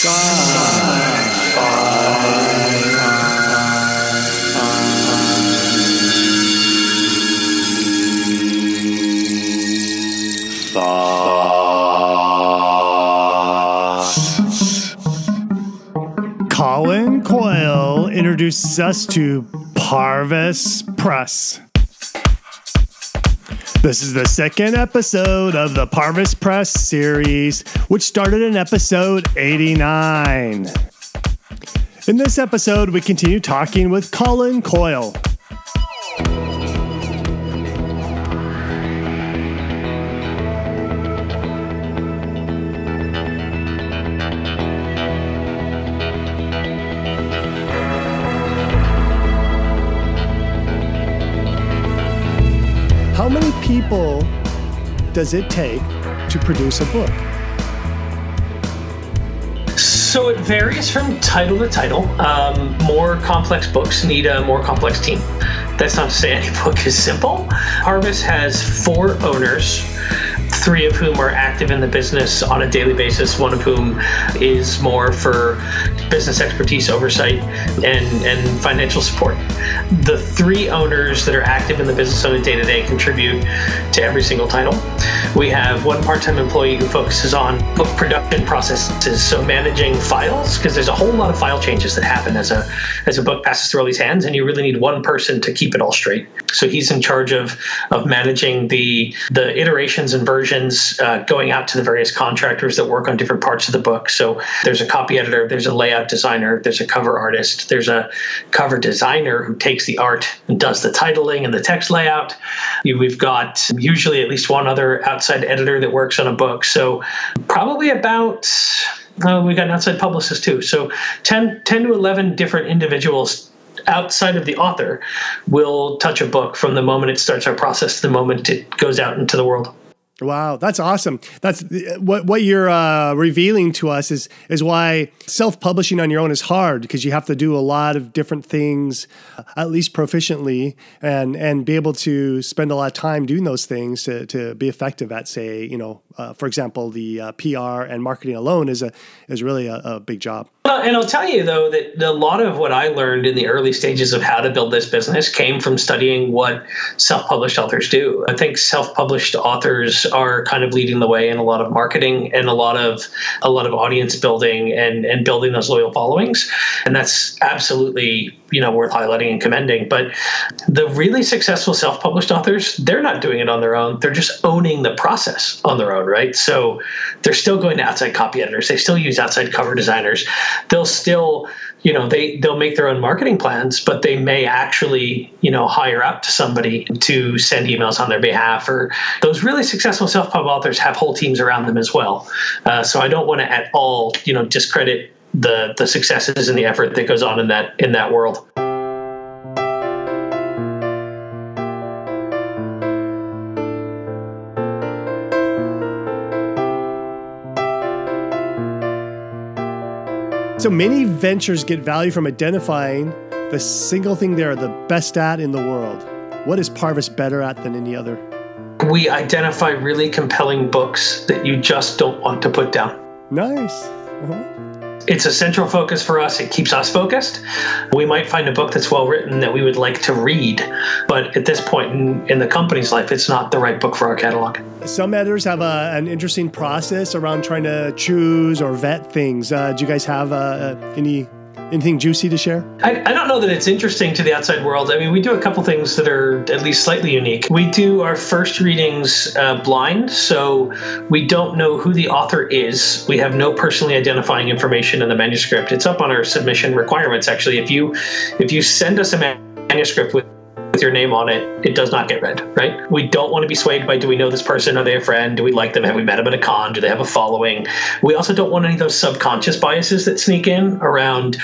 Colin Coyle introduces us to Parvus Press. This is the second episode of the Parvus Press series, which started in episode 89. In this episode, we continue talking with Colin Coyle. How many people does it take to produce a book? So it varies from title to title. More complex books need a more complex team. That's not to say any book is simple. Parvus has 4 owners, 3 of whom are active in the business on a daily basis, one of whom is more for business expertise, oversight, and financial support. The 3 owners that are active in the business on a day-to-day contribute to every single title. We have 1 part-time employee who focuses on book production processes, so managing files, because there's a whole lot of file changes that happen as a book passes through all these hands, and you really need one person to keep it all straight. So he's in charge of managing the iterations and versions going out to the various contractors that work on different parts of the book. So there's a copy editor, there's a layout designer, there's a cover artist, there's a cover designer who takes the art and does the titling and the text layout. We've got usually at least one other outside editor that works on a book. So probably about... we got an outside publicist too. So 10 to 11 different individuals outside of the author will touch a book from the moment it starts our process to the moment it goes out into the world. Wow, that's awesome. That's what you're revealing to us is why self-publishing on your own is hard, because you have to do a lot of different things, at least proficiently, and be able to spend a lot of time doing those things to be effective at, say, for example, the PR and marketing alone is really a big job. And I'll tell you, though, that a lot of what I learned in the early stages of how to build this business came from studying what self-published authors do. I think self-published authors are kind of leading the way in a lot of marketing and a lot of audience building and building those loyal followings. And that's absolutely, worth highlighting and commending. But the really successful self-published authors, they're not doing it on their own. They're just owning the process on their own, right? So they're still going to outside copy editors. They still use outside cover designers. They'll still, they'll make their own marketing plans, but they may actually, hire out to somebody to send emails on their behalf. Or those really successful self-pub authors have whole teams around them as well. So I don't want to at all, discredit the successes and the effort that goes on in that world. So many ventures get value from identifying the single thing they're the best at in the world. What is Parvus better at than any other? We identify really compelling books that you just don't want to put down. Nice. Uh-huh. It's a central focus for us. It keeps us focused. We might find a book that's well written that we would like to read, but at this point in the company's life, it's not the right book for our catalog. Some editors have an interesting process around trying to choose or vet things. Do you guys have anything juicy to share? I don't know that it's interesting to the outside world. I mean, we do a couple things that are at least slightly unique. We do our first readings blind, so we don't know who the author is. We have no personally identifying information in the manuscript. It's up on our submission requirements, actually. If you send us a manuscript with your name on it, it does not get read, right? We don't want to be swayed by, do we know this person? Are they a friend? Do we like them? Have we met them at a con? Do they have a following? We also don't want any of those subconscious biases that sneak in around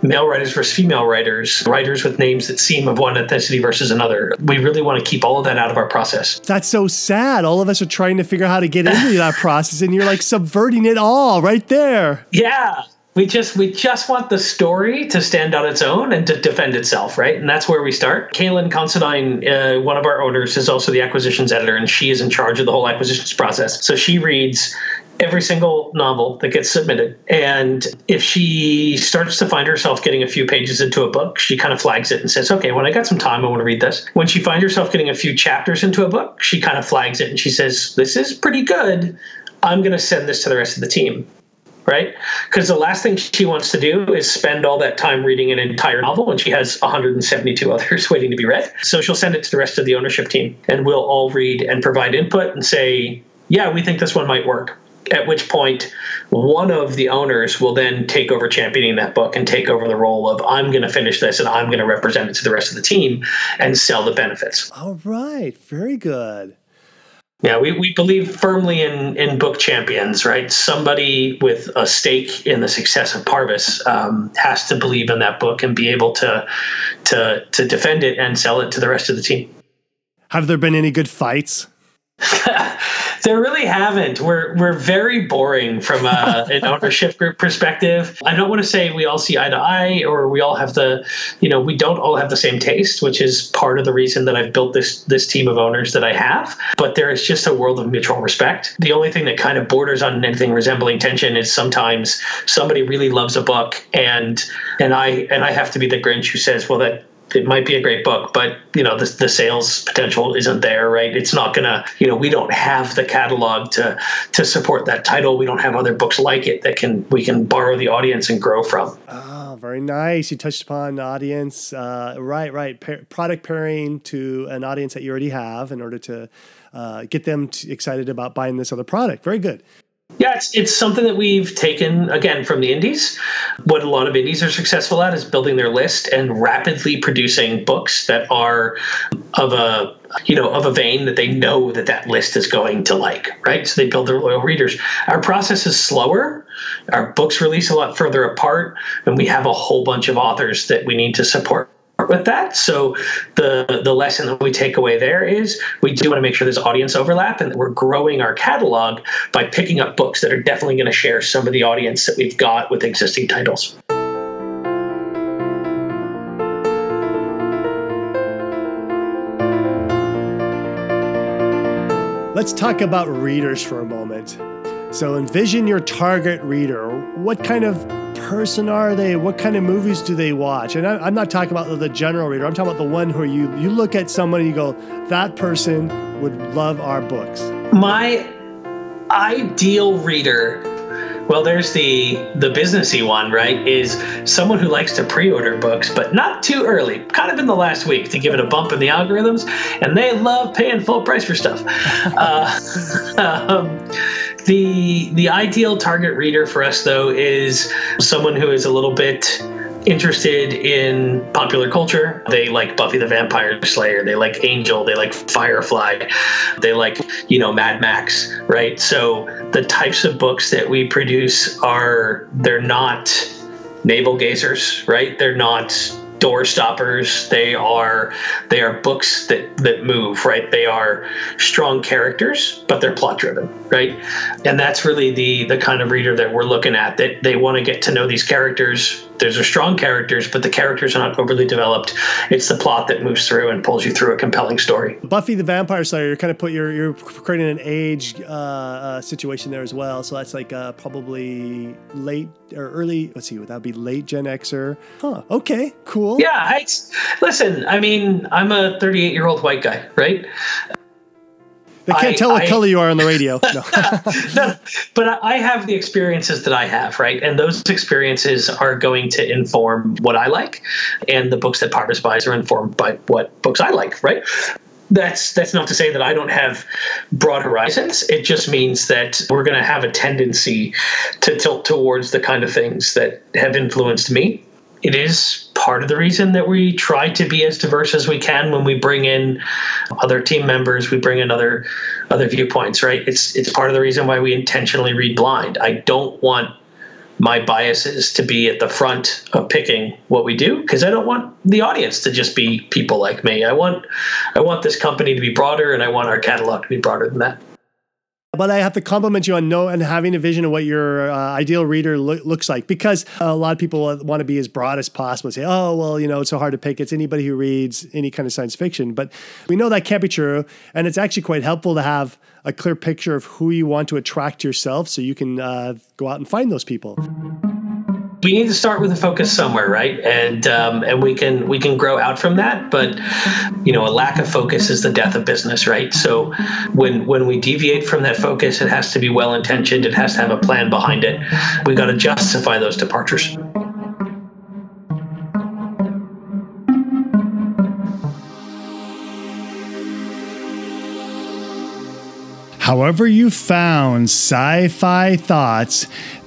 male writers versus female writers, writers with names that seem of one ethnicity versus another. We really want to keep all of that out of our process. That's so sad. All of us are trying to figure out how to get into that process, and you're like subverting it all right there. Yeah. We just want the story to stand on its own and to defend itself, right? And that's where we start. Kaylin Considine, one of our owners, is also the acquisitions editor, and she is in charge of the whole acquisitions process. So she reads every single novel that gets submitted. And if she starts to find herself getting a few pages into a book, she kind of flags it and says, okay, when I got some time, I want to read this. When she finds herself getting a few chapters into a book, she kind of flags it and she says, this is pretty good. I'm going to send this to the rest of the team. Right? Because the last thing she wants to do is spend all that time reading an entire novel, and she has 172 others waiting to be read. So she'll send it to the rest of the ownership team, and we'll all read and provide input and say, yeah, we think this one might work. At which point, one of the owners will then take over championing that book and take over the role of, I'm going to finish this and I'm going to represent it to the rest of the team and sell the benefits. All right. Very good. Yeah, we believe firmly in book champions, right? Somebody with a stake in the success of Parvus has to believe in that book and be able to defend it and sell it to the rest of the team. Have there been any good fights? There really haven't. We're very boring from an ownership group perspective. I don't want to say we all see eye to eye or we all have we don't all have the same taste, which is part of the reason that I've built this team of owners that I have. But there is just a world of mutual respect. The only thing that kind of borders on anything resembling tension is sometimes somebody really loves a book and I have to be the Grinch who says, well, that it might be a great book, but, the sales potential isn't there, right? It's not going to, we don't have the catalog to support that title. We don't have other books like it that we can borrow the audience and grow from. Oh, very nice. You touched upon audience, right. Product pairing to an audience that you already have in order to get them excited about buying this other product. Very good. Yeah, it's something that we've taken, again, from the indies. What a lot of indies are successful at is building their list and rapidly producing books that are of a vein that they know that list is going to like, right? So they build their loyal readers. Our process is slower. Our books release a lot further apart, and we have a whole bunch of authors that we need to support with that. So the lesson that we take away there is we do want to make sure there's audience overlap and that we're growing our catalog by picking up books that are definitely going to share some of the audience that we've got with existing titles. Let's talk about readers for a moment. So envision your target reader. What kind of person are they? What kind of movies do they watch? And I'm not talking about the general reader. I'm talking about the one who you look at someone and you go, that person would love our books. My ideal reader, well, there's the businessy one, right, is someone who likes to pre-order books, but not too early, kind of in the last week to give it a bump in the algorithms, and they love paying full price for stuff. The ideal target reader for us, though, is someone who is a little bit interested in popular culture. They like Buffy the Vampire Slayer. They like Angel. They like Firefly. They like, Mad Max, right? So the types of books that we produce they're not navel gazers, right? They're not door stoppers. They are books that move, right? They are strong characters, but they're plot driven, right? And that's really the kind of reader that we're looking at, that they want to get to know these characters. Those are strong characters, but the characters are not overly developed. It's the plot that moves through and pulls you through a compelling story. Buffy the Vampire Slayer, you're kind of you're creating an age situation there as well. So that's like probably late or early. Let's see, would that be late Gen Xer? Huh. Okay. Cool. Yeah, listen, I mean, I'm a 38-year-old white guy, right? They can't tell what color you are on the radio. No. No, but I have the experiences that I have, right? And those experiences are going to inform what I like, and the books that Parvus buys are informed by what books I like, right? That's not to say that I don't have broad horizons. It just means that we're going to have a tendency to tilt towards the kind of things that have influenced me. It is part of the reason that we try to be as diverse as we can when we bring in other team members, we bring in other viewpoints, right? It's part of the reason why we intentionally read blind. I don't want my biases to be at the front of picking what we do because I don't want the audience to just be people like me. I want this company to be broader, and I want our catalog to be broader than that. But I have to compliment you on having a vision of what your ideal reader looks like, because a lot of people want to be as broad as possible and say, oh, well, you know, it's so hard to pick. It's anybody who reads any kind of science fiction. But we know that can't be true. And it's actually quite helpful to have a clear picture of who you want to attract yourself so you can go out and find those people. We need to start with a focus somewhere, right? And we can grow out from that. But, you know, a lack of focus is the death of business, right? So when we deviate from that focus, it has to be well-intentioned. It has to have a plan behind it. We got to justify those departures. However you found Sci-Fi Thoughts,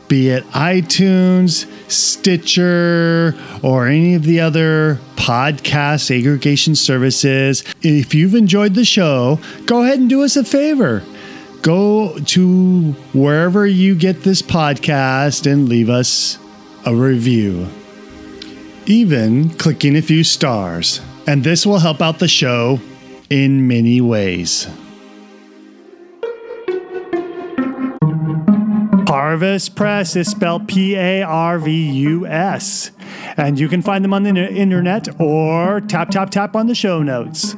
be it iTunes, Stitcher, or any of the other podcast aggregation services. If you've enjoyed the show, go ahead and do us a favor. Go to wherever you get this podcast and leave us a review, even clicking a few stars. And this will help out the show in many ways. Parvus Press is spelled Parvus, and you can find them on the internet or tap on the show notes.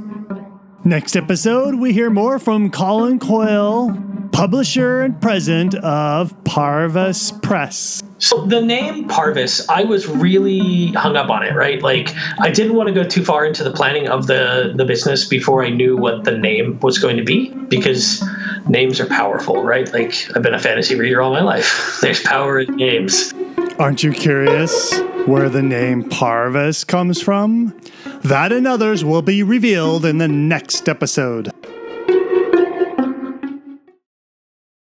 Next episode, we hear more from Colin Coyle, publisher and president of Parvus Press. So the name Parvus, I was really hung up on it, right? Like, I didn't want to go too far into the planning of the business before I knew what the name was going to be, because names are powerful, right? Like, I've been a fantasy reader all my life. There's power in names. Aren't you curious where the name Parvus comes from? That and others will be revealed in the next episode.